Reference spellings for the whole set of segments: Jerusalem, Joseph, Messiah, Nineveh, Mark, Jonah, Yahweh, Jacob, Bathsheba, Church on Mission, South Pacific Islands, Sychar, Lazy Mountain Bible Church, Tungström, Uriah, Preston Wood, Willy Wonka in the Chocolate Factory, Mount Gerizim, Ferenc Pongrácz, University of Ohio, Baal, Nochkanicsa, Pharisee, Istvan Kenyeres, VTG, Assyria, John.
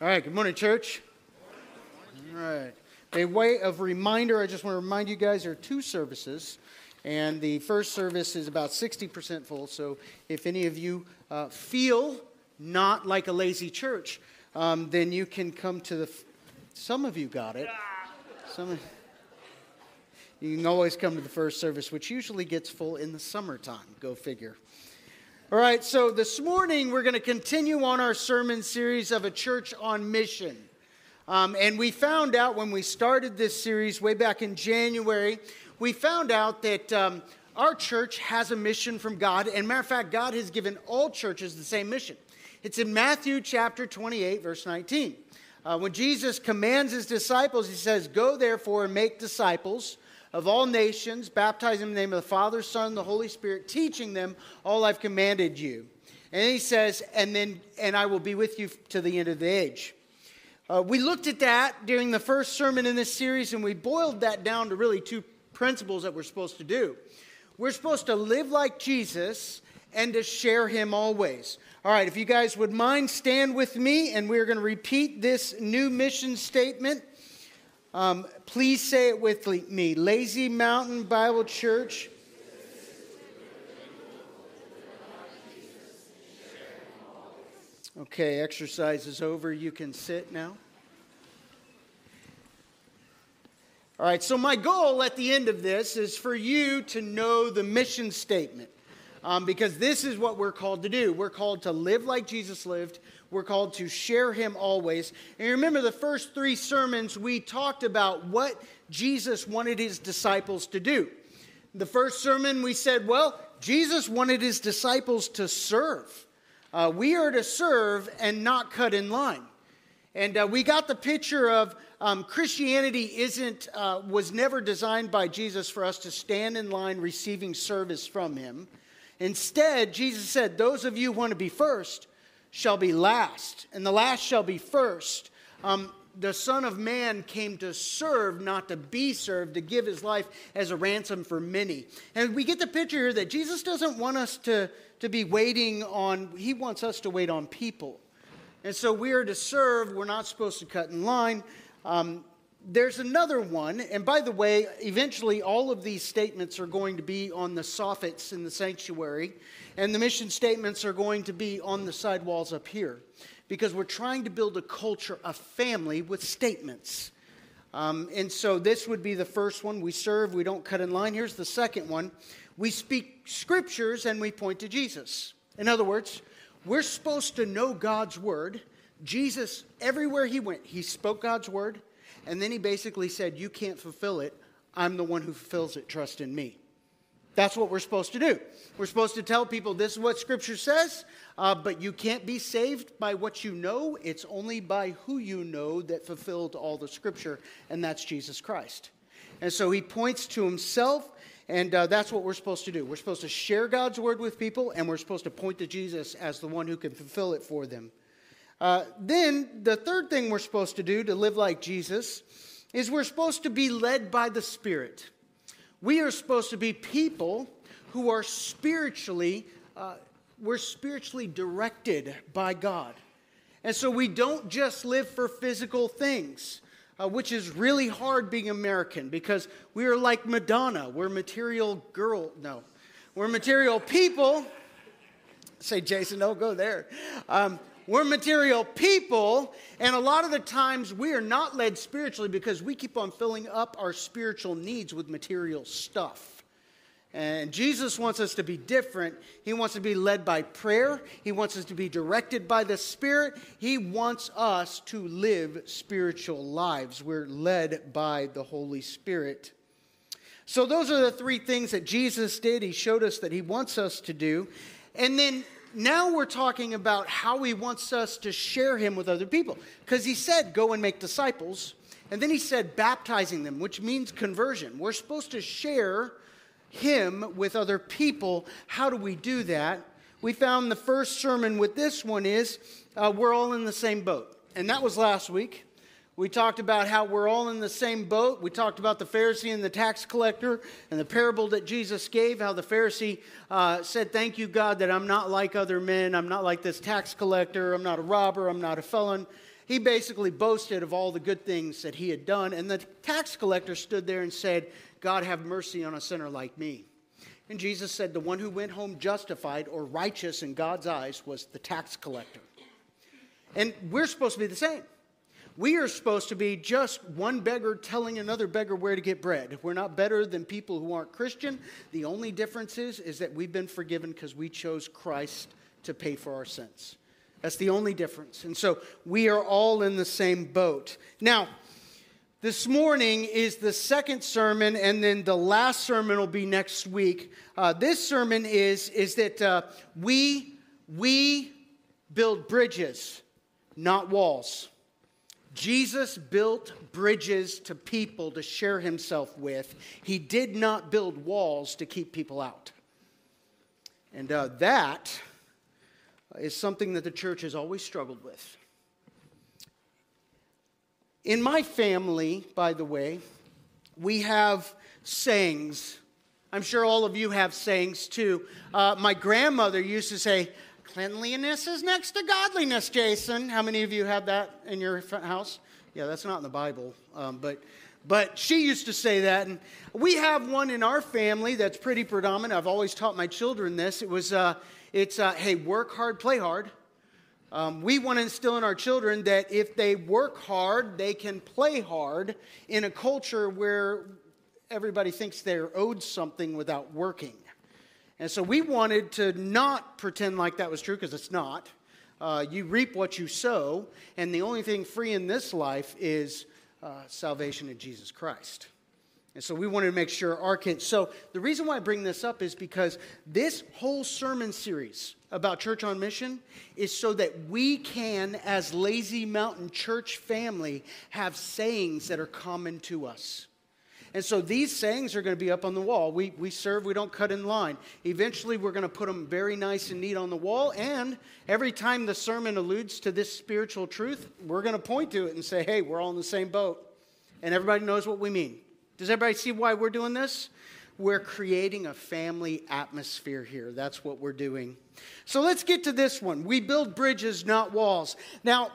All right, good morning, church. Good morning. All right. A way of reminder, I just want to remind you guys there are two services, and the first service is about 60% full, so if any of you feel not like a lazy church, then you can come to the... Some of you got it. You can always come to the first service, which usually gets full in the summertime. Go figure. All right, so this morning we're going to continue on our sermon series of A Church on Mission. And we found out when we started this series way back in January, we found out that our church has a mission from God. And matter of fact, God has given all churches the same mission. It's in Matthew chapter 28, verse 19. When Jesus commands his disciples, he says, "Go therefore and make disciples of all nations, baptize them in the name of the Father, Son, and the Holy Spirit, teaching them all I've commanded you." And he says, and I will be with you to the end of the age. We looked at that during the first sermon in this series, and we boiled that down to really two principles that we're supposed to do. We're supposed to live like Jesus and to share him always. All right, if you guys would mind, stand with me, and we're going to repeat this new mission statement. Please say it with me. Lazy Mountain Bible Church . Okay, exercise is over. You can sit now. All right, so my goal at the end of this is for you to know the mission statement, because this is what we're called to do. We're called to live like Jesus lived. We're called to share him always. And remember, the first three sermons, we talked about what Jesus wanted his disciples to do. The first sermon, we said, well, Jesus wanted his disciples to serve. We are to serve and not cut in line. And we got the picture of Christianity was never designed by Jesus for us to stand in line receiving service from him. Instead, Jesus said, those of you who want to be first shall be last, and the last shall be first. The Son of Man came to serve, not to be served, to give his life as a ransom for many. And we get the picture here that Jesus doesn't want us to be waiting on, he wants us to wait on people. And so we are to serve, we're not supposed to cut in line. There's another one, and by the way, eventually all of these statements are going to be on the soffits in the sanctuary, and the mission statements are going to be on the side walls up here, because we're trying to build a culture of family with statements. And so this would be the first one. We serve, we don't cut in line. Here's the second one. We speak scriptures and we point to Jesus. In other words, we're supposed to know God's word. Jesus, everywhere he went, he spoke God's word. And then he basically said, you can't fulfill it. I'm the one who fulfills it. Trust in me. That's what we're supposed to do. We're supposed to tell people this is what Scripture says, but you can't be saved by what you know. It's only by who you know that fulfilled all the Scripture, and that's Jesus Christ. And so he points to himself, and that's what we're supposed to do. We're supposed to share God's word with people, and we're supposed to point to Jesus as the one who can fulfill it for them. Then the third thing we're supposed to do to live like Jesus is we're supposed to be led by the Spirit. We are supposed to be people who are spiritually directed by God. And so we don't just live for physical things, which is really hard being American, because we are like Madonna. We're material people. Say, Jason, don't go there. We're material people, and a lot of the times we are not led spiritually because we keep on filling up our spiritual needs with material stuff. And Jesus wants us to be different. He wants to be led by prayer. He wants us to be directed by the Spirit. He wants us to live spiritual lives. We're led by the Holy Spirit. So those are the three things that Jesus did. He showed us that he wants us to do. And then now we're talking about how he wants us to share him with other people. Because he said, go and make disciples. And then he said, baptizing them, which means conversion. We're supposed to share him with other people. How do we do that? We found the first sermon with this one is we're all in the same boat. And that was last week. We talked about how we're all in the same boat. We talked about the Pharisee and the tax collector and the parable that Jesus gave, how the Pharisee said, thank you, God, that I'm not like other men. I'm not like this tax collector. I'm not a robber. I'm not a felon. He basically boasted of all the good things that he had done. And the tax collector stood there and said, God, have mercy on a sinner like me. And Jesus said, the one who went home justified or righteous in God's eyes was the tax collector. And we're supposed to be the same. We are supposed to be just one beggar telling another beggar where to get bread. We're not better than people who aren't Christian. The only difference is that we've been forgiven because we chose Christ to pay for our sins. That's the only difference. And so we are all in the same boat. Now, this morning is the second sermon, and then the last sermon will be next week. This sermon is that we build bridges, not walls. Jesus built bridges to people to share himself with. He did not build walls to keep people out. And that is something that the church has always struggled with. In my family, by the way, we have sayings. I'm sure all of you have sayings too. My grandmother used to say, cleanliness is next to godliness, Jason. How many of you have that in your house? Yeah, that's not in the Bible, but she used to say that. And we have one in our family that's pretty predominant. I've always taught my children this. It's hey, work hard, play hard. We want to instill in our children that if they work hard, they can play hard in a culture where everybody thinks they're owed something without working. And so we wanted to not pretend like that was true, because it's not. You reap what you sow, and the only thing free in this life is salvation in Jesus Christ. And so we wanted to make sure our kids... So the reason why I bring this up is because this whole sermon series about Church on Mission is so that we can, as Lazy Mountain Church family, have sayings that are common to us. And so these sayings are going to be up on the wall. We serve, we don't cut in line. Eventually, we're going to put them very nice and neat on the wall. And every time the sermon alludes to this spiritual truth, we're going to point to it and say, hey, we're all in the same boat. And everybody knows what we mean. Does everybody see why we're doing this? We're creating a family atmosphere here. That's what we're doing. So let's get to this one. We build bridges, not walls. Now,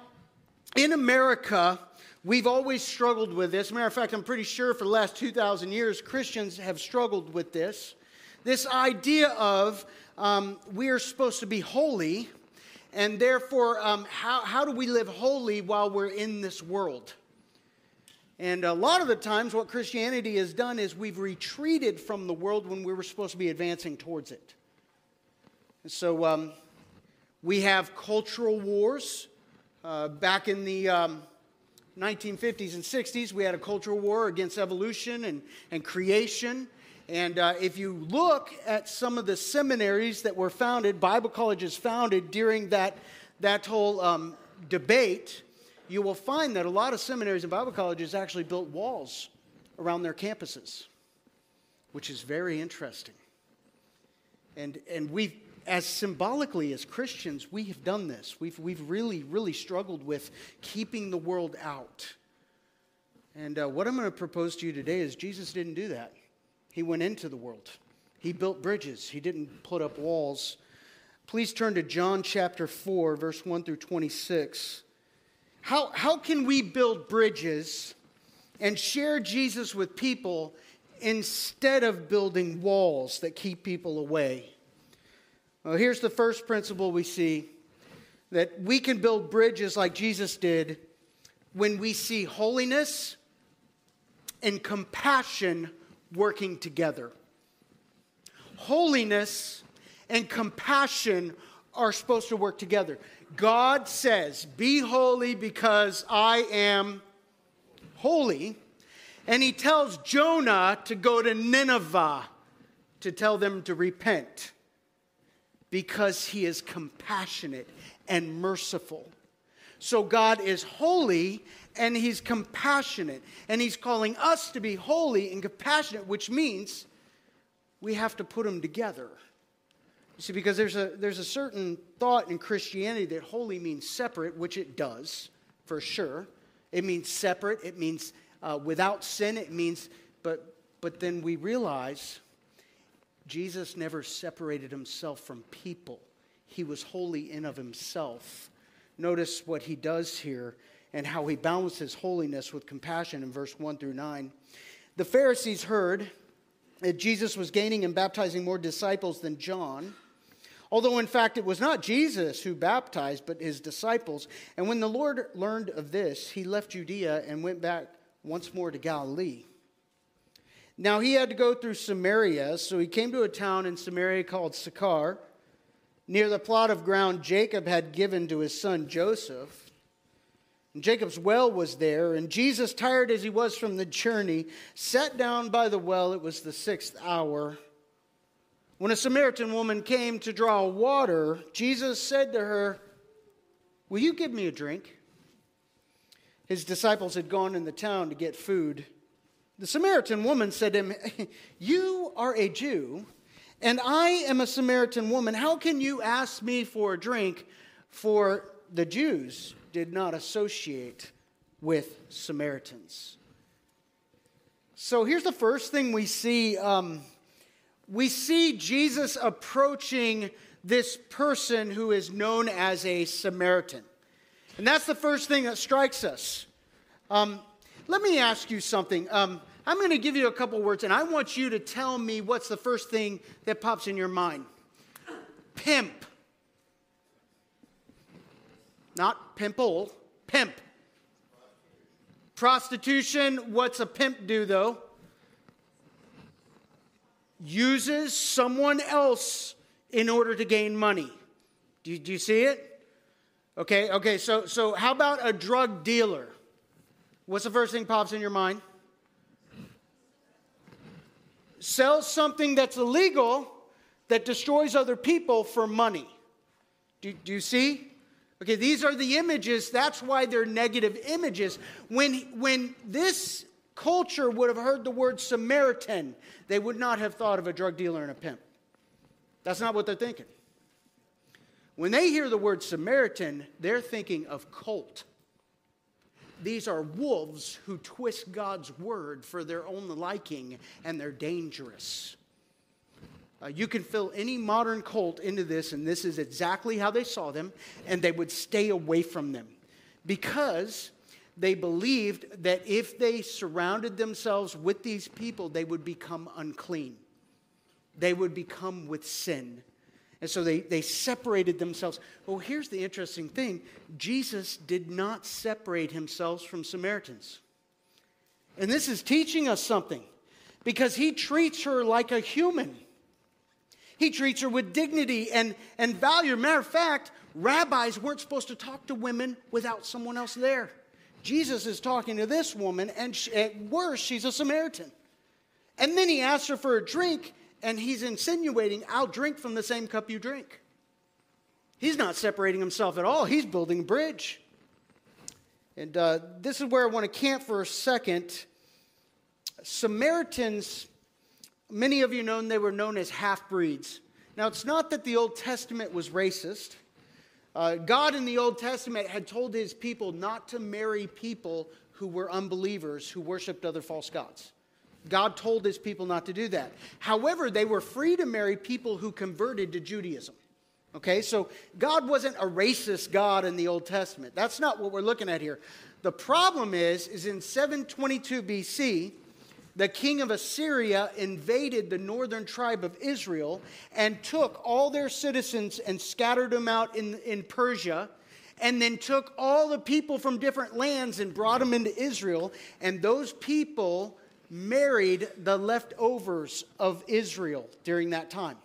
in America... we've always struggled with this. As a matter of fact, I'm pretty sure for the last 2,000 years, Christians have struggled with this. This idea of we are supposed to be holy, and therefore, how do we live holy while we're in this world? And a lot of the times, what Christianity has done is we've retreated from the world when we were supposed to be advancing towards it. And so we have cultural wars. Back in the... 1950s and 60s, we had a cultural war against evolution and creation. And if you look at some of the seminaries that were founded, Bible colleges founded during that whole debate, you will find that a lot of seminaries and Bible colleges actually built walls around their campuses, which is very interesting. And we've... as symbolically as Christians, we have done this. We've really, really struggled with keeping the world out. And what I'm going to propose to you today is Jesus didn't do that. He went into the world. He built bridges. He didn't put up walls. Please turn to John chapter 4, verse 1 through 26. How can we build bridges and share Jesus with people instead of building walls that keep people away? Well, here's the first principle we see, that we can build bridges like Jesus did when we see holiness and compassion working together. Holiness and compassion are supposed to work together. God says, be holy because I am holy. And he tells Jonah to go to Nineveh to tell them to repent, because he is compassionate and merciful. So God is holy and he's compassionate. And he's calling us to be holy and compassionate, which means we have to put them together. You see, because there's a certain thought in Christianity that holy means separate, which it does, for sure. It means separate. It means without sin. It means, but then we realize... Jesus never separated himself from people. He was holy in of himself. Notice what he does here and how he balances holiness with compassion in verse 1 through 9. The Pharisees heard that Jesus was gaining and baptizing more disciples than John, although in fact it was not Jesus who baptized, but his disciples. And when the Lord learned of this, he left Judea and went back once more to Galilee. Now he had to go through Samaria, so he came to a town in Samaria called Sychar, near the plot of ground Jacob had given to his son Joseph. And Jacob's well was there, and Jesus, tired as he was from the journey, sat down by the well. It was the 6th hour. When a Samaritan woman came to draw water, Jesus said to her, "Will you give me a drink?" His disciples had gone in the town to get food. The Samaritan woman said to him, "You are a Jew, and I am a Samaritan woman. How can you ask me for a drink?" For the Jews did not associate with Samaritans. So here's the first thing we see. We see Jesus approaching this person who is known as a Samaritan. And that's the first thing that strikes us. Let me ask you something. I'm going to give you a couple words, and I want you to tell me what's the first thing that pops in your mind. Pimp. Not pimple. Pimp. Prostitution. What's a pimp do, though? Uses someone else in order to gain money. Do you see it? Okay. So how about a drug dealer? What's the first thing pops in your mind? Sell something that's illegal that destroys other people for money. Do you see? Okay, these are the images. That's why they're negative images. When this culture would have heard the word Samaritan, they would not have thought of a drug dealer and a pimp. That's not what they're thinking. When they hear the word Samaritan, they're thinking of cult. These are wolves who twist God's word for their own liking, and they're dangerous. You can fill any modern cult into this, and this is exactly how they saw them, and they would stay away from them because they believed that if they surrounded themselves with these people, they would become unclean. They would become with sin. And so they separated themselves. Well, here's the interesting thing. Jesus did not separate himself from Samaritans. And this is teaching us something, because he treats her like a human. He treats her with dignity and value. Matter of fact, rabbis weren't supposed to talk to women without someone else there. Jesus is talking to this woman, and at worst, she's a Samaritan. And then he asks her for a drink, and he's insinuating, "I'll drink from the same cup you drink." He's not separating himself at all. He's building a bridge. And this is where I want to camp for a second. Samaritans, many of you know they were known as half-breeds. Now, it's not that the Old Testament was racist. God in the Old Testament had told his people not to marry people who were unbelievers, who worshipped other false gods. God told his people not to do that. However, they were free to marry people who converted to Judaism. Okay, so God wasn't a racist God in the Old Testament. That's not what we're looking at here. The problem is in 722 BC, the king of Assyria invaded the northern tribe of Israel and took all their citizens and scattered them out in Persia, and then took all the people from different lands and brought them into Israel, and those people married the leftovers of Israel during that time.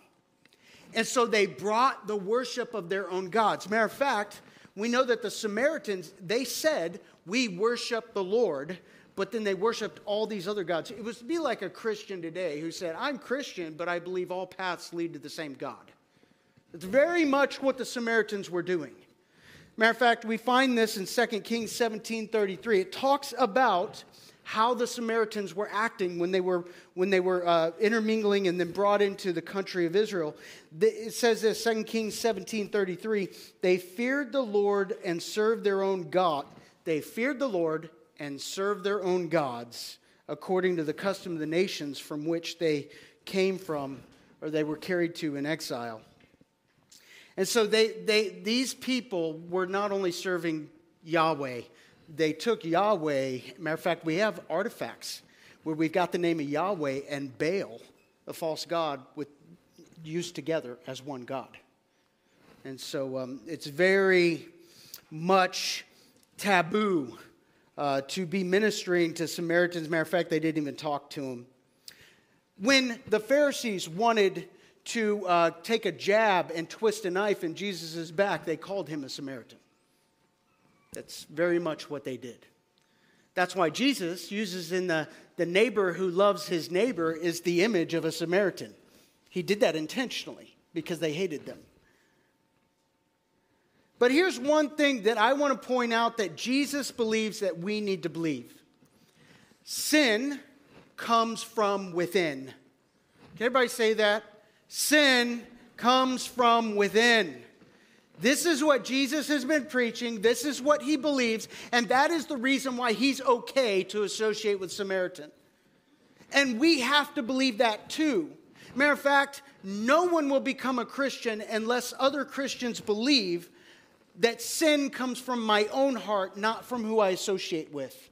And so they brought the worship of their own gods. Matter of fact, we know that the Samaritans, they said, "We worship the Lord," but then they worshiped all these other gods. It would be like a Christian today who said, "I'm Christian, but I believe all paths lead to the same God." It's very much what the Samaritans were doing. Matter of fact, we find this in 2 Kings 17:33. It talks about how the Samaritans were acting when they were intermingling and then brought into the country of Israel. It says this, 2 Kings 17:33, "They feared the Lord and served their own God. They feared the Lord and served their own gods according to the custom of the nations from which they came from," or they were carried to in exile. And so these people were not only serving Yahweh, they took Yahweh. Matter of fact, we have artifacts where we've got the name of Yahweh and Baal, a false god, used together as one god. And so it's very much taboo to be ministering to Samaritans. Matter of fact, they didn't even talk to him. When the Pharisees wanted to take a jab and twist a knife in Jesus' back, they called him a Samaritan. That's very much what they did. That's why Jesus uses in the neighbor who loves his neighbor is the image of a Samaritan. He did that intentionally because they hated them. But here's one thing that I want to point out that Jesus believes that we need to believe. Sin comes from within. Can everybody say that? Sin comes from within. This is what Jesus has been preaching. This is what he believes. And that is the reason why he's okay to associate with Samaritan. And we have to believe that too. Matter of fact, no one will become a Christian unless other Christians believe that sin comes from my own heart, not from who I associate with.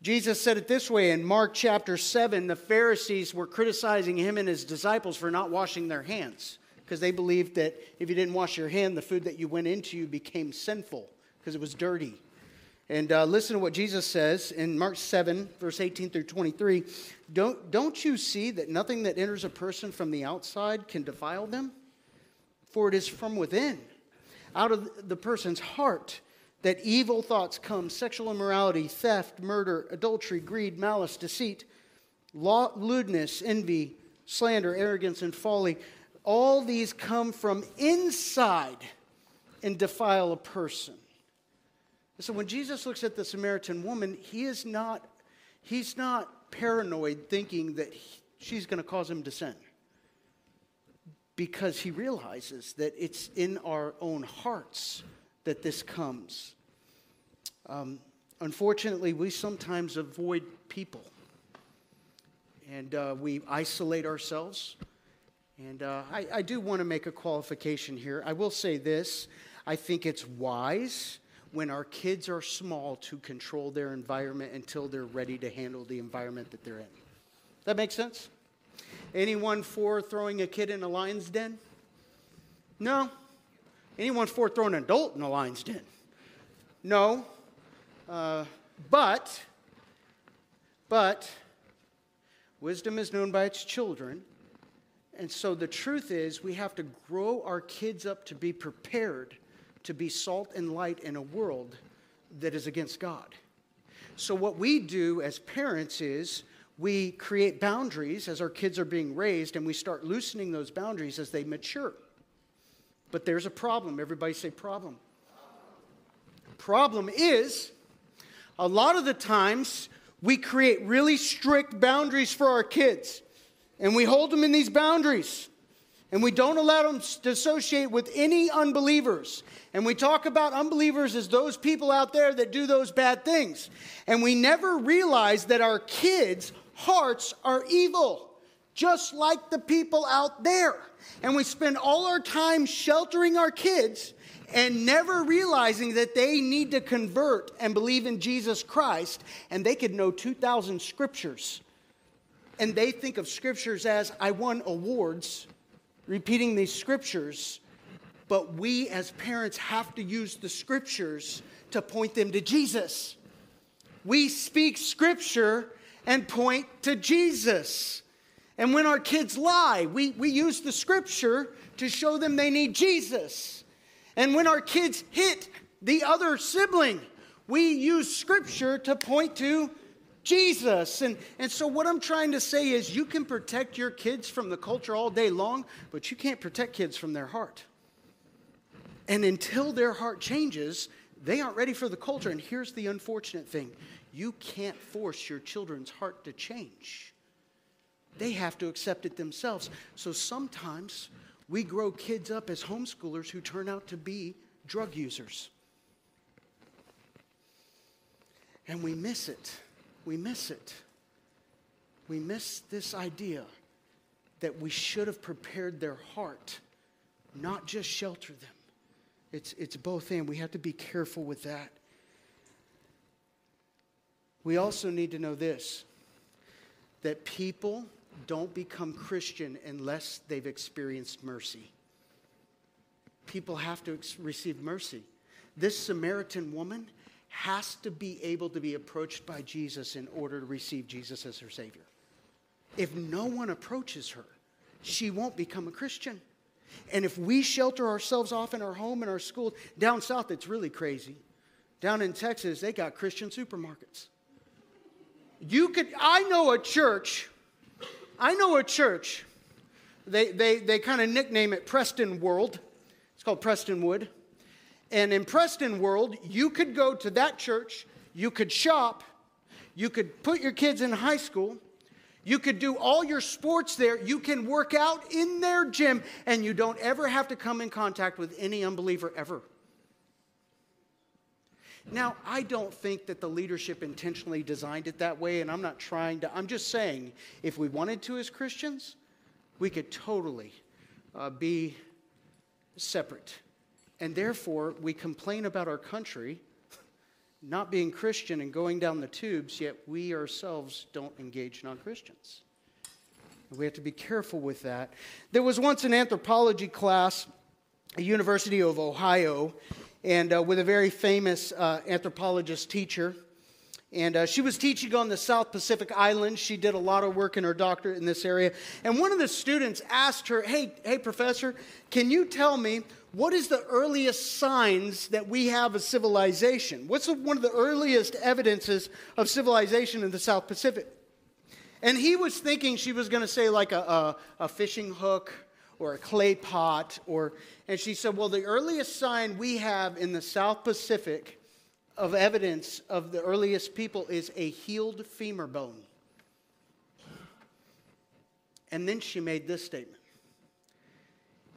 Jesus said it this way in Mark chapter 7. The Pharisees were criticizing him and his disciples for not washing their hands, because they believed that if you didn't wash your hand, the food that you went into you became sinful because it was dirty. And listen to what Jesus says in Mark 7, verse 18 through 23. Don't you see that nothing that enters a person from the outside can defile them? For it is from within, out of the person's heart, that evil thoughts come: sexual immorality, theft, murder, adultery, greed, malice, deceit, lewdness, envy, slander, arrogance, and folly. All these come from inside and defile a person. So when Jesus looks at the Samaritan woman, he's not paranoid thinking that she's going to cause him to sin, because he realizes that it's in our own hearts that this comes. Unfortunately, we sometimes avoid people, and we isolate ourselves. And I do want to make a qualification here. I will say this. I think it's wise when our kids are small to control their environment until they're ready to handle the environment that they're in. That makes sense? Anyone for throwing a kid in a lion's den? No. Anyone for throwing an adult in a lion's den? No. But wisdom is known by its children. And so the truth is, we have to grow our kids up to be prepared to be salt and light in a world that is against God. So what we do as parents is we create boundaries as our kids are being raised, and we start loosening those boundaries as they mature. But there's a problem. Everybody say problem. Problem is, a lot of the times we create really strict boundaries for our kids. And we hold them in these boundaries. And we don't allow them to associate with any unbelievers. And we talk about unbelievers as those people out there that do those bad things. And we never realize that our kids' hearts are evil, just like the people out there. And we spend all our time sheltering our kids and never realizing that they need to convert and believe in Jesus Christ. And they could know 2,000 scriptures. And they think of scriptures as, I won awards repeating these scriptures. But we as parents have to use the scriptures to point them to Jesus. We speak scripture and point to Jesus. And when our kids lie, we use the scripture to show them they need Jesus. And when our kids hit the other sibling, we use scripture to point to Jesus. And so what I'm trying to say is, you can protect your kids from the culture all day long, but you can't protect kids from their heart. And until their heart changes, they aren't ready for the culture. And here's the unfortunate thing. You can't force your children's heart to change. They have to accept it themselves. So sometimes we grow kids up as homeschoolers who turn out to be drug users. And we miss it. We miss it. We miss this idea that we should have prepared their heart, not just shelter them. It's both and. We have to be careful with that. We also need to know this, that people don't become Christian unless they've experienced mercy. People have to receive mercy. This Samaritan woman has to be able to be approached by Jesus in order to receive Jesus as her Savior. If no one approaches her, she won't become a Christian. And if we shelter ourselves off in our home and our school, down south it's really crazy. Down in Texas, they got Christian supermarkets. I know a church. They kind of nickname it Preston World. It's called Preston Wood. And in Preston World, you could go to that church, you could shop, you could put your kids in high school, you could do all your sports there, you can work out in their gym, and you don't ever have to come in contact with any unbeliever ever. Now, I don't think that the leadership intentionally designed it that way, and I'm not trying to. I'm just saying, if we wanted to as Christians, we could totally be separate. And therefore, we complain about our country not being Christian and going down the tubes, yet we ourselves don't engage non-Christians. We have to be careful with that. There was once an anthropology class at University of Ohio, and with a very famous anthropologist teacher. And she was teaching on the South Pacific Islands. She did a lot of work in her doctorate in this area. And one of the students asked her, hey, professor, can you tell me what is the earliest signs that we have of civilization? What's one of the earliest evidences of civilization in the South Pacific? And he was thinking she was going to say like a fishing hook or a clay pot. And she said, well, the earliest sign we have in the South Pacific of evidence of the earliest people is a healed femur bone. And then she made this statement.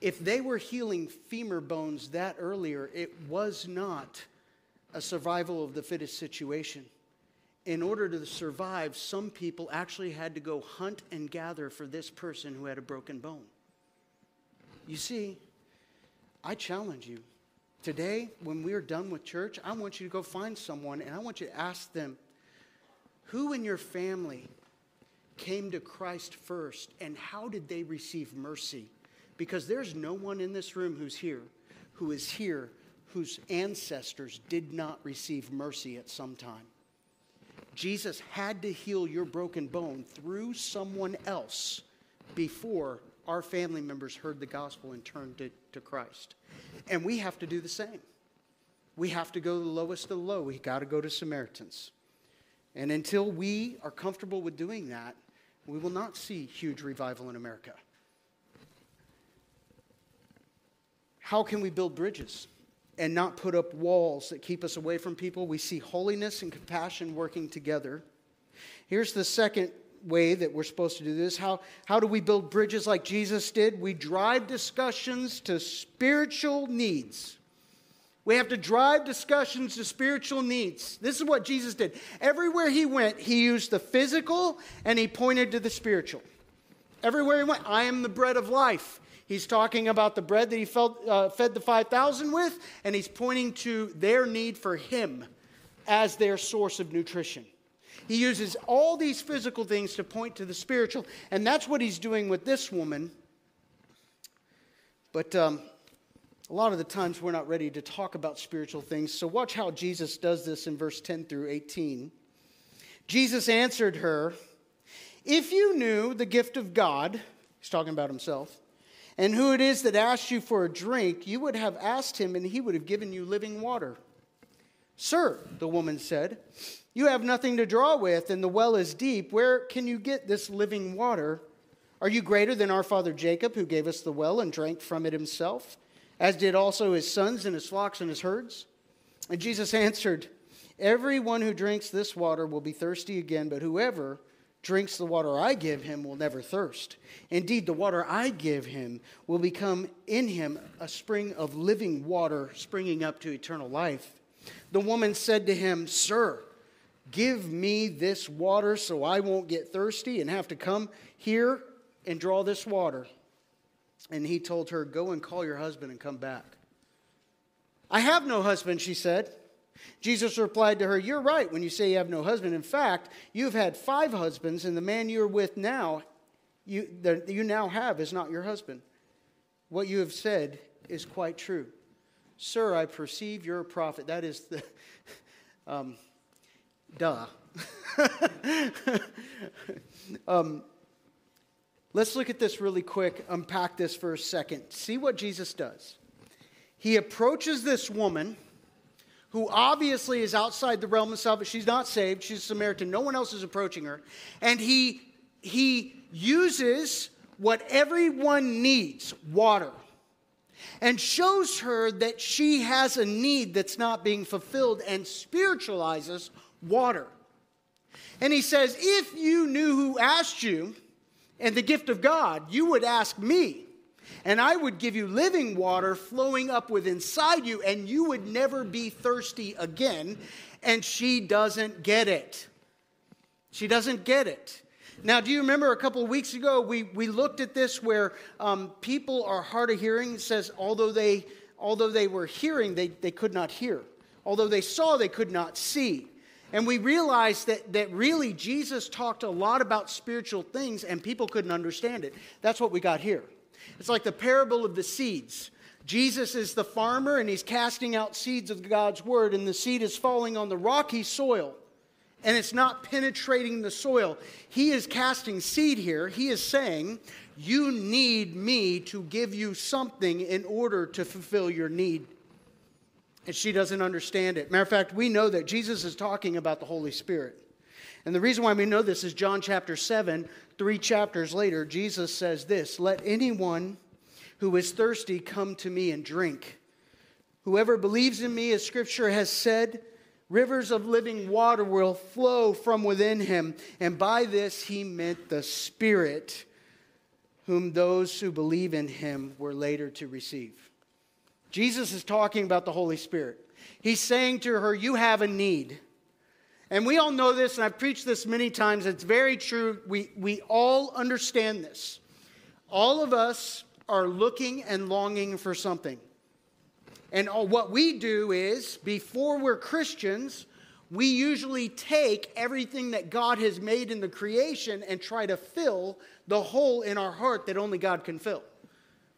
If they were healing femur bones that earlier, it was not a survival of the fittest situation. In order to survive, some people actually had to go hunt and gather for this person who had a broken bone. You see, I challenge you. Today, when we're done with church, I want you to go find someone, and I want you to ask them, who in your family came to Christ first, and how did they receive mercy? Because there's no one in this room who is here, whose ancestors did not receive mercy at some time. Jesus had to heal your broken bone through someone else before our family members heard the gospel and turned to Christ. And we have to do the same. We have to go to the lowest of the low. We got to go to Samaritans. And until we are comfortable with doing that, we will not see huge revival in America. How can we build bridges and not put up walls that keep us away from people? We see holiness and compassion working together. Here's the second way that we're supposed to do this. How do we build bridges like Jesus did? We drive discussions to spiritual needs. We have to drive discussions to spiritual needs. This is what Jesus did. Everywhere he went, he used the physical and he pointed to the spiritual. Everywhere he went, I am the bread of life. He's talking about the bread that he fed the 5,000 with, and he's pointing to their need for him as their source of nutrition. He uses all these physical things to point to the spiritual, and that's what he's doing with this woman. But a lot of the times we're not ready to talk about spiritual things, so watch how Jesus does this in verse 10 through 18. Jesus answered her, "If you knew the gift of God," he's talking about himself, "and who it is that asks you for a drink, you would have asked him, and he would have given you living water." "Sir," the woman said, "you have nothing to draw with, and the well is deep. Where can you get this living water? Are you greater than our father Jacob, who gave us the well and drank from it himself, as did also his sons and his flocks and his herds?" And Jesus answered, "Everyone who drinks this water will be thirsty again, but whoever drinks the water I give him will never thirst. Indeed, the water I give him will become in him a spring of living water, springing up to eternal life." The woman said to him, "Sir, give me this water so I won't get thirsty and have to come here and draw this water." And he told her, "Go and call your husband and come back." "I have no husband," she said. Jesus replied to her, "You're right when you say you have no husband. In fact, you've had 5 husbands, and the man you're with now, you now have, is not your husband. What you have said is quite true. Sir, I perceive you're a prophet." That is the, duh. Let's look at this really quick, unpack this for a second. See what Jesus does. He approaches this woman who obviously is outside the realm of salvation. She's not saved. She's a Samaritan. No one else is approaching her. And he uses what everyone needs, water, and shows her that she has a need that's not being fulfilled and spiritualizes water. And he says, if you knew who asked you and the gift of God, you would ask me, and I would give you living water flowing up within inside you, and you would never be thirsty again. And she doesn't get it. She doesn't get it. Now, do you remember a couple of weeks ago, we looked at this where people are hard of hearing. It says, although they were hearing, they could not hear. Although they saw, they could not see. And we realized that really Jesus talked a lot about spiritual things and people couldn't understand it. That's what we got here. It's like the parable of the seeds. Jesus is the farmer and he's casting out seeds of God's word, and the seed is falling on the rocky soil. And it's not penetrating the soil. He is casting seed here. He is saying, you need me to give you something in order to fulfill your need. And she doesn't understand it. Matter of fact, we know that Jesus is talking about the Holy Spirit. And the reason why we know this is John chapter 7, 3 chapters later, Jesus says this, "Let anyone who is thirsty come to me and drink. Whoever believes in me, as Scripture has said, rivers of living water will flow from within him." And by this he meant the Spirit, whom those who believe in him were later to receive. Jesus is talking about the Holy Spirit. He's saying to her, you have a need. And we all know this, and I've preached this many times. It's very true. We all understand this. All of us are looking and longing for something. And what we do is, before we're Christians, we usually take everything that God has made in the creation and try to fill the hole in our heart that only God can fill.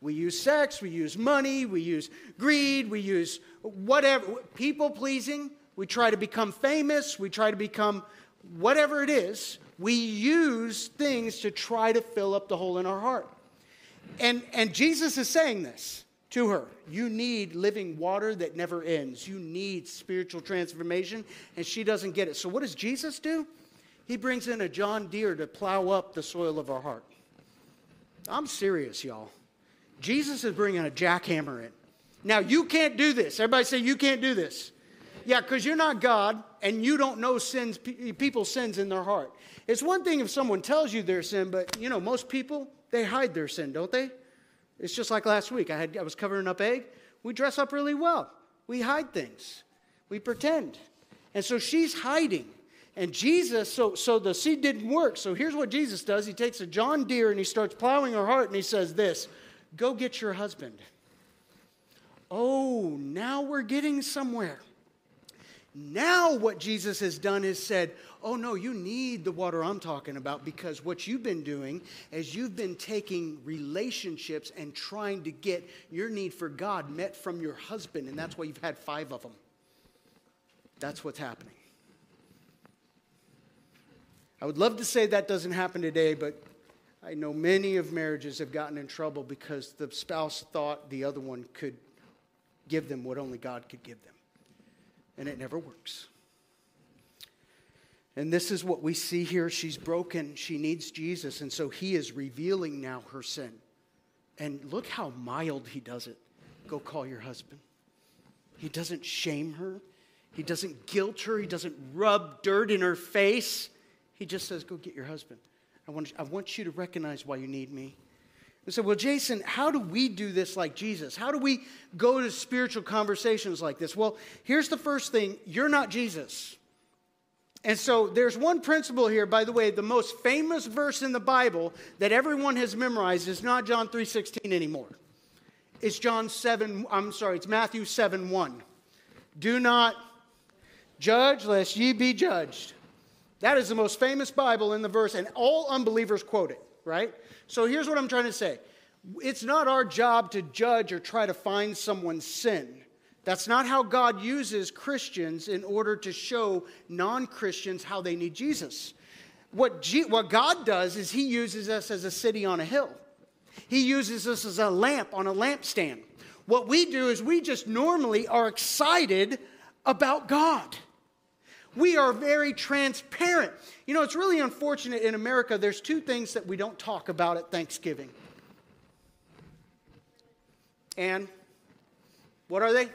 We use sex, we use money, we use greed, we use whatever, people-pleasing. We try to become famous, we try to become whatever it is. We use things to try to fill up the hole in our heart. And Jesus is saying this to her. You need living water that never ends. You need spiritual transformation, and she doesn't get it. So what does Jesus do? He brings in a John Deere to plow up the soil of our heart. I'm serious, y'all. Jesus is bringing a jackhammer in. Now, you can't do this. Everybody say, you can't do this. Yeah, because you're not God, and you don't know sins, people's sins in their heart. It's one thing if someone tells you their sin, but, you know, most people, they hide their sin, don't they? It's just like last week. I was covering up egg. We dress up really well. We hide things. We pretend. And so she's hiding. And Jesus, so the seed didn't work. So here's what Jesus does. He takes a John Deere and he starts plowing her heart and he says this, "Go get your husband." Oh, now we're getting somewhere. Now what Jesus has done is said, oh no, you need the water I'm talking about, because what you've been doing is you've been taking relationships and trying to get your need for God met from your husband, and that's why you've had 5 of them. That's what's happening. I would love to say that doesn't happen today, but I know many of marriages have gotten in trouble because the spouse thought the other one could give them what only God could give them. And it never works. And this is what we see here. She's broken. She needs Jesus. And so he is revealing now her sin. And look how mild he does it. Go call your husband. He doesn't shame her. He doesn't guilt her. He doesn't rub dirt in her face. He just says, go get your husband. I want you to recognize why you need me. They said, well, Jason, how do we do this like Jesus? How do we go to spiritual conversations like this? Well, here's the first thing. You're not Jesus. And so there's one principle here. By the way, the most famous verse in the Bible that everyone has memorized is not John 3:16 anymore. It's Matthew 7:1. Do not Judge, lest ye be judged. That is the most famous Bible in the verse, and all unbelievers quote it, right? So here's what I'm trying to say. It's not our job to judge or try to find someone's sin. That's not how God uses Christians in order to show non-Christians how they need Jesus. What God does is he uses us as a city on a hill. He uses us as a lamp on a lampstand. What we do is we just normally are excited about God. We are very transparent. You know, it's really unfortunate in America, there's two things that we don't talk about at Thanksgiving. And what are they?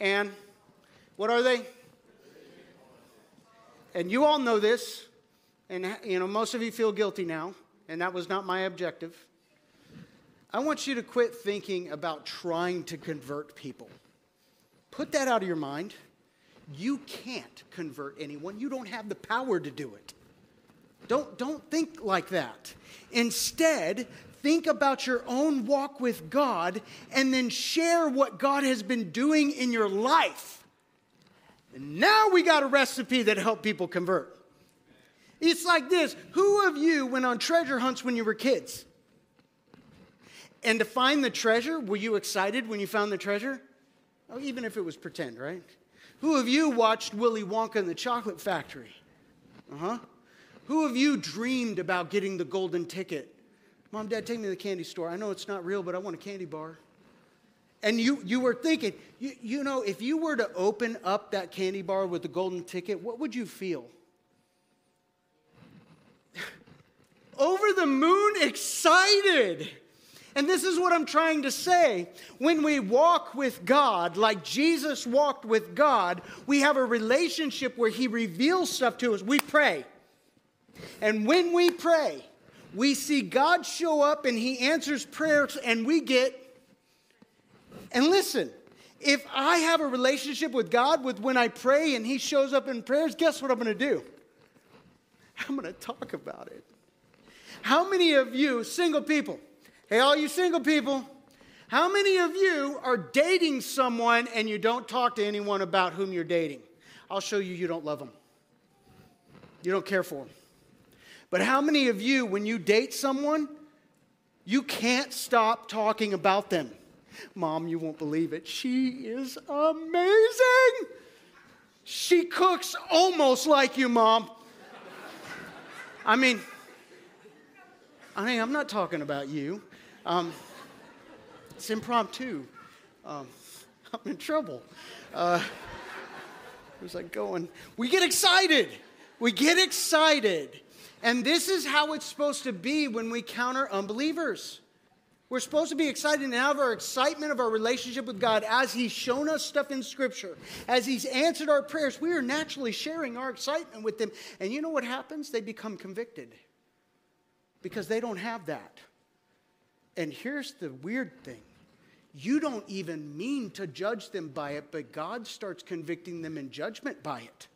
And what are they? And you all know this, and you know, most of you feel guilty now, and that was not my objective. I want you to quit thinking about trying to convert people. Put that out of your mind. You can't convert anyone. You don't have the power to do it. Don't think like that. Instead, think about your own walk with God and then share what God has been doing in your life. And now we got a recipe that helped people convert. It's like this. Who of you went on treasure hunts when you were kids? And to find the treasure, were you excited when you found the treasure? Oh, even if it was pretend, right? Who of you watched Willy Wonka in the Chocolate Factory? Who of you dreamed about getting the golden ticket? Mom, Dad, take me to the candy store. I know it's not real, but I want a candy bar. And you were thinking, you know, if you were to open up that candy bar with the golden ticket, what would you feel? Over the moon excited. And this is what I'm trying to say. When we walk with God, like Jesus walked with God, we have a relationship where he reveals stuff to us. We pray. And when we pray, we see God show up and he answers prayers and we get. And listen, if I have a relationship with God with when I pray and he shows up in prayers, guess what I'm going to do? I'm going to talk about it. How many of you single people? Hey, all you single people, how many of you are dating someone and you don't talk to anyone about whom you're dating? I'll show you, you don't love them. You don't care for them. But how many of you, when you date someone, you can't stop talking about them? Mom, you won't believe it. She is amazing. She cooks almost like you, Mom. I mean, I'm not talking about you. It's impromptu. I'm in trouble. Where's that going? We get excited. And this is how it's supposed to be when we counter unbelievers. We're supposed to be excited and have our excitement of our relationship with God as he's shown us stuff in Scripture. As he's answered our prayers, we are naturally sharing our excitement with them. And you know what happens? They become convicted. Because they don't have that. And here's the weird thing. You don't even mean to judge them by it, but God starts convicting them in judgment by it.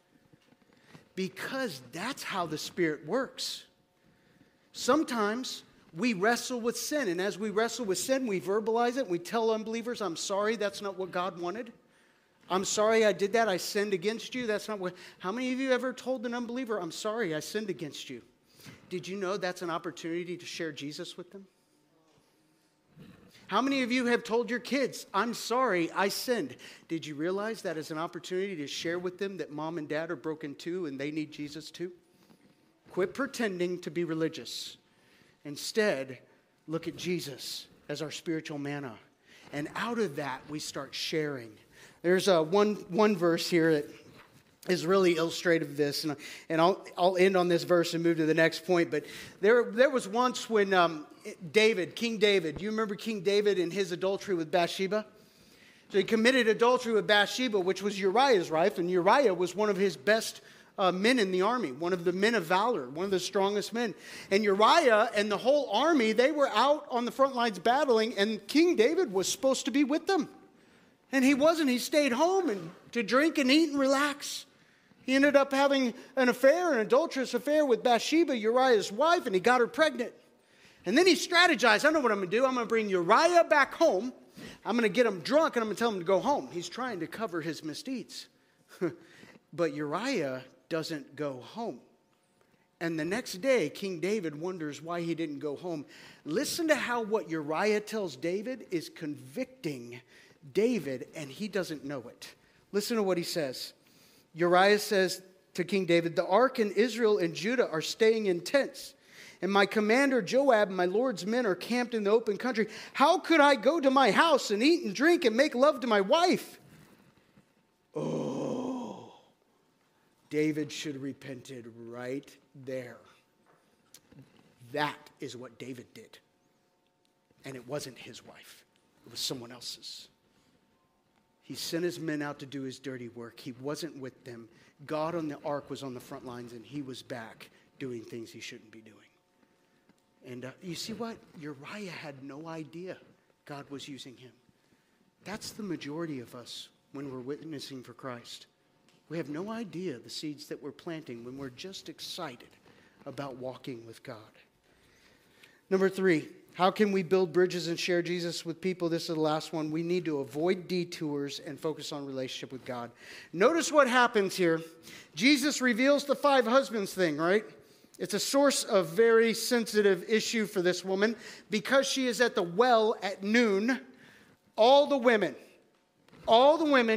Because that's how the Spirit works. Sometimes we wrestle with sin, and as we wrestle with sin, we verbalize it. We tell unbelievers, I'm sorry, that's not what God wanted. I'm sorry I did that. I sinned against you. That's not what. How many of you ever told an unbeliever, I'm sorry, I sinned against you? Did you know that's an opportunity to share Jesus with them? How many of you have told your kids, I'm sorry, I sinned? Did you realize that is an opportunity to share with them that mom and dad are broken too and they need Jesus too? Quit pretending to be religious. Instead, look at Jesus as our spiritual manna. And out of that, we start sharing. There's one verse here that is really illustrative of this, and I'll end on this verse and move to the next point. But there was once when King David, you remember King David and his adultery with Bathsheba? So he committed adultery with Bathsheba, which was Uriah's wife, and Uriah was one of his best men in the army, one of the men of valor, one of the strongest men. And Uriah and the whole army, they were out on the front lines battling, and King David was supposed to be with them. And he wasn't. He stayed home and to drink and eat and relax. He ended up having an adulterous affair with Bathsheba, Uriah's wife, and he got her pregnant. And then he strategized, I know what I'm going to do. I'm going to bring Uriah back home. I'm going to get him drunk, and I'm going to tell him to go home. He's trying to cover his misdeeds. But Uriah doesn't go home. And the next day, King David wonders why he didn't go home. Listen to how what Uriah tells David is convicting David, and he doesn't know it. Listen to what he says. Uriah says to King David, "The ark and Israel and Judah are staying in tents, and my commander Joab and my Lord's men are camped in the open country. How could I go to my house and eat and drink and make love to my wife?" Oh, David should have repented right there. That is what David did. And it wasn't his wife. It was someone else's. He sent his men out to do his dirty work. He wasn't with them. God on the ark was on the front lines, and he was back doing things he shouldn't be doing. And you see what? Uriah had no idea God was using him. That's the majority of us when we're witnessing for Christ. We have no idea the seeds that we're planting when we're just excited about walking with God. Number three, how can we build bridges and share Jesus with people? This is the last one. We need to avoid detours and focus on relationship with God. Notice what happens here. Jesus reveals the five husbands thing, right? It's a source of very sensitive issue for this woman because she is at the well at noon. All the women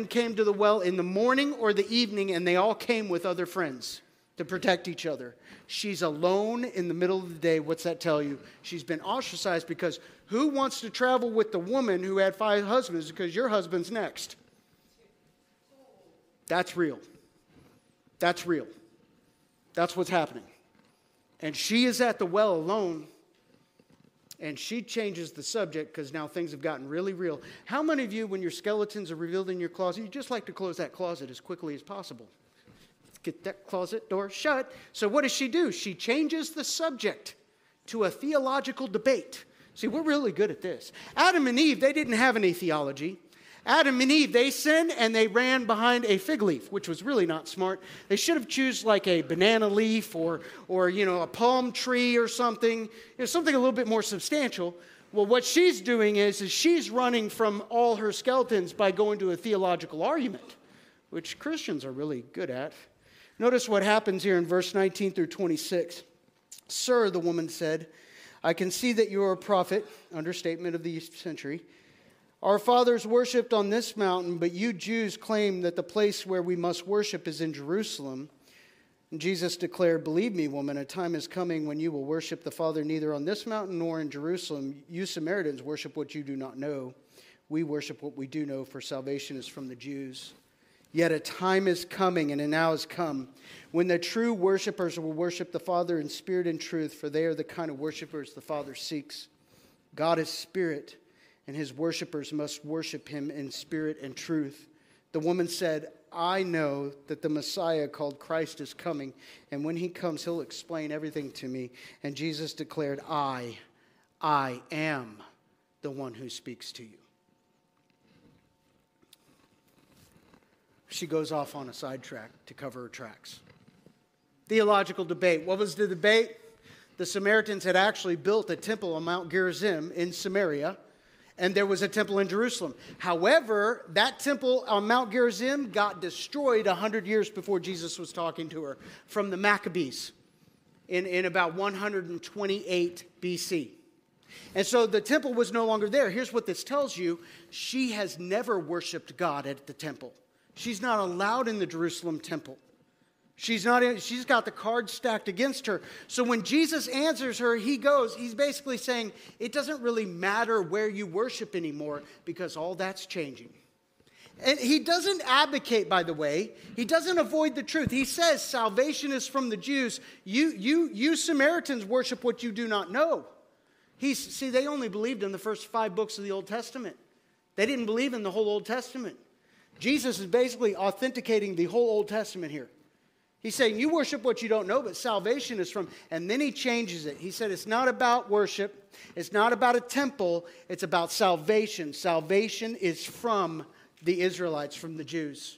came to the well in the morning or the evening, and they all came with other friends to protect each other. She's alone in the middle of the day. What's that tell you? She's been ostracized because who wants to travel with the woman who had five husbands because your husband's next? That's real. That's what's happening. And she is at the well alone, and she changes the subject because now things have gotten really real. How many of you, when your skeletons are revealed in your closet, you just like to close that closet as quickly as possible? Let's get that closet door shut. So what does she do? She changes the subject to a theological debate. See, we're really good at this. Adam and Eve, they didn't have any theology. Adam and Eve, they sinned and they ran behind a fig leaf, which was really not smart. They should have chosen like a banana leaf or a palm tree or something, something a little bit more substantial. Well, what she's doing is she's running from all her skeletons by going to a theological argument, which Christians are really good at. Notice what happens here in verse 19 through 26. "Sir," the woman said, "I can see that you are a prophet," understatement of the century. "Our fathers worshipped on this mountain, but you Jews claim that the place where we must worship is in Jerusalem." And Jesus declared, "Believe me, woman, a time is coming when you will worship the Father neither on this mountain nor in Jerusalem. You Samaritans worship what you do not know. We worship what we do know, for salvation is from the Jews. Yet a time is coming, and it now has come, when the true worshipers will worship the Father in spirit and truth, for they are the kind of worshipers the Father seeks. God is spirit, and his worshipers must worship him in spirit and truth." The woman said, "I know that the Messiah called Christ is coming, and when he comes, he'll explain everything to me." And Jesus declared, I am the one who speaks to you." She goes off on a sidetrack to cover her tracks. Theological debate. What was the debate? The Samaritans had actually built a temple on Mount Gerizim in Samaria, and there was a temple in Jerusalem. However, that temple on Mount Gerizim got destroyed 100 years before Jesus was talking to her from the Maccabees in about 128 BC. And so the temple was no longer there. Here's what this tells you. She has never worshiped God at the temple. She's not allowed in the Jerusalem temple. She's got the cards stacked against her. So when Jesus answers her, he's basically saying, it doesn't really matter where you worship anymore because all that's changing. And he doesn't advocate, by the way. He doesn't avoid the truth. He says, salvation is from the Jews. You Samaritans worship what you do not know. They only believed in the first 5 books of the Old Testament. They didn't believe in the whole Old Testament. Jesus is basically authenticating the whole Old Testament here. He's saying, you worship what you don't know, but salvation is from... And then he changes it. He said, it's not about worship. It's not about a temple. It's about salvation. Salvation is from the Israelites, from the Jews.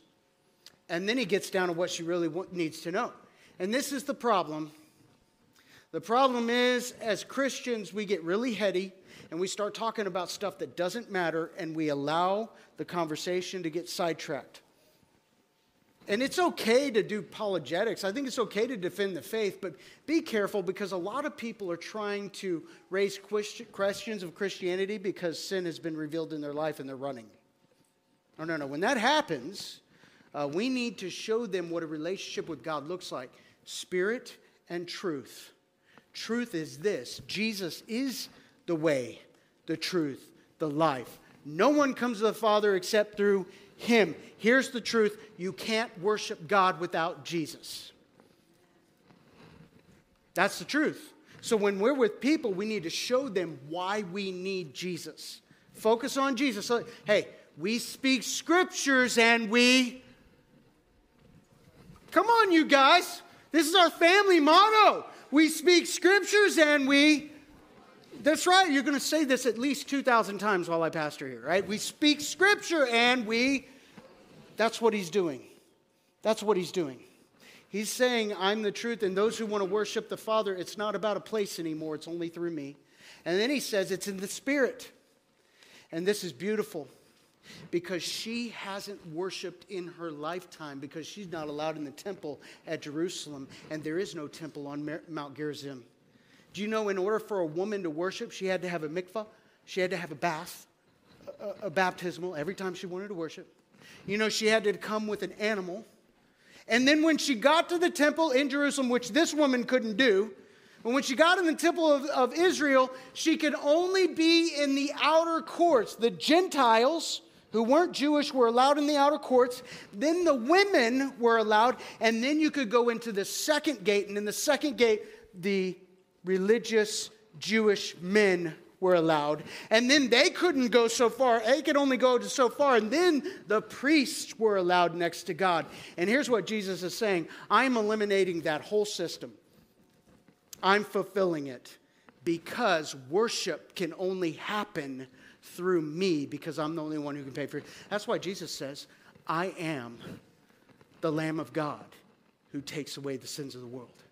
And then he gets down to what she really needs to know. And this is the problem. The problem is, as Christians, we get really heady, and we start talking about stuff that doesn't matter, and we allow the conversation to get sidetracked. And it's okay to do apologetics. I think it's okay to defend the faith, but be careful because a lot of people are trying to raise questions of Christianity because sin has been revealed in their life and they're running. No, no, no. When that happens, we need to show them what a relationship with God looks like. Spirit and truth. Truth is this. Jesus is the way, the truth, the life. No one comes to the Father except through Him. Here's the truth. You can't worship God without Jesus. That's the truth. So when we're with people, we need to show them why we need Jesus. Focus on Jesus. Hey, we speak scriptures and we... Come on, you guys. This is our family motto. We speak scriptures and we... That's right. You're going to say this at least 2,000 times while I pastor here, right? We speak scripture and we... That's what he's doing. That's what he's doing. He's saying, I'm the truth, and those who want to worship the Father, it's not about a place anymore. It's only through me. And then he says, it's in the Spirit. And this is beautiful because she hasn't worshiped in her lifetime because she's not allowed in the temple at Jerusalem, and there is no temple on Mount Gerizim. Do you know in order for a woman to worship, she had to have a mikvah, she had to have a bath, a baptismal every time she wanted to worship. You know, she had to come with an animal. And then when she got to the temple in Jerusalem, which this woman couldn't do, and when she got in the temple of Israel, she could only be in the outer courts. The Gentiles who weren't Jewish were allowed in the outer courts. Then the women were allowed. And then you could go into the second gate. And in the second gate, the religious Jewish men were allowed. And then they couldn't go so far. They could only go to so far. And then the priests were allowed next to God. And here's what Jesus is saying. I'm eliminating that whole system. I'm fulfilling it because worship can only happen through me because I'm the only one who can pay for it. That's why Jesus says, I am the Lamb of God who takes away the sins of the world.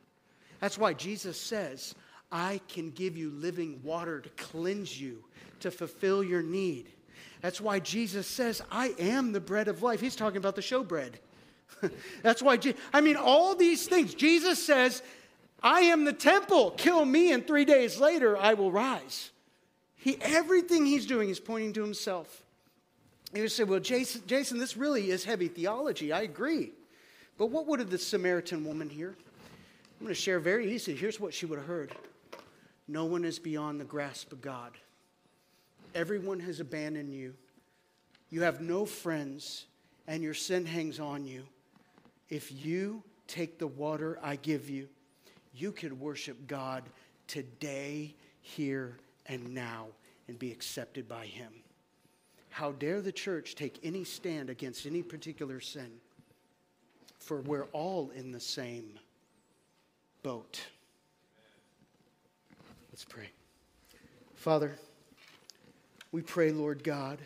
That's why Jesus says, I can give you living water to cleanse you, to fulfill your need. That's why Jesus says, I am the bread of life. He's talking about the showbread. That's why, all these things. Jesus says, I am the temple. Kill me, and 3 days later, I will rise. Everything he's doing is pointing to himself. You would say, well, Jason, this really is heavy theology. I agree. But what would have the Samaritan woman heard? I'm going to share very easily. Here's what she would have heard. No one is beyond the grasp of God. Everyone has abandoned you. You have no friends, and your sin hangs on you. If you take the water I give you, you can worship God today, here, and now, and be accepted by Him. How dare the church take any stand against any particular sin? For we're all in the same boat. Let's pray. Father, we pray, Lord God,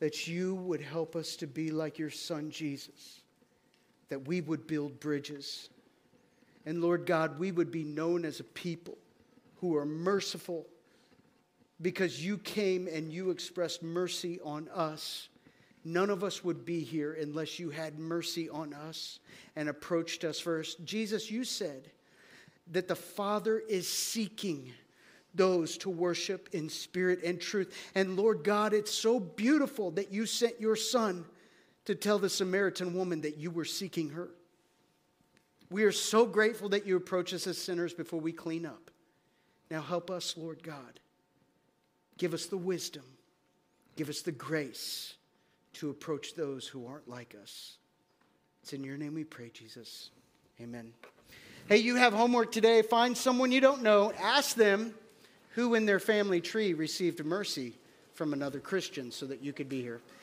that you would help us to be like your Son Jesus, that we would build bridges. And Lord God, we would be known as a people who are merciful because you came and you expressed mercy on us. None of us would be here unless you had mercy on us and approached us first. Jesus, you said that the Father is seeking those to worship in spirit and truth. And Lord God, it's so beautiful that you sent your Son to tell the Samaritan woman that you were seeking her. We are so grateful that you approach us as sinners before we clean up. Now help us, Lord God. Give us the wisdom. Give us the grace to approach those who aren't like us. It's in your name we pray, Jesus. Amen. Hey, you have homework today. Find someone you don't know. Ask them who in their family tree received mercy from another Christian so that you could be here.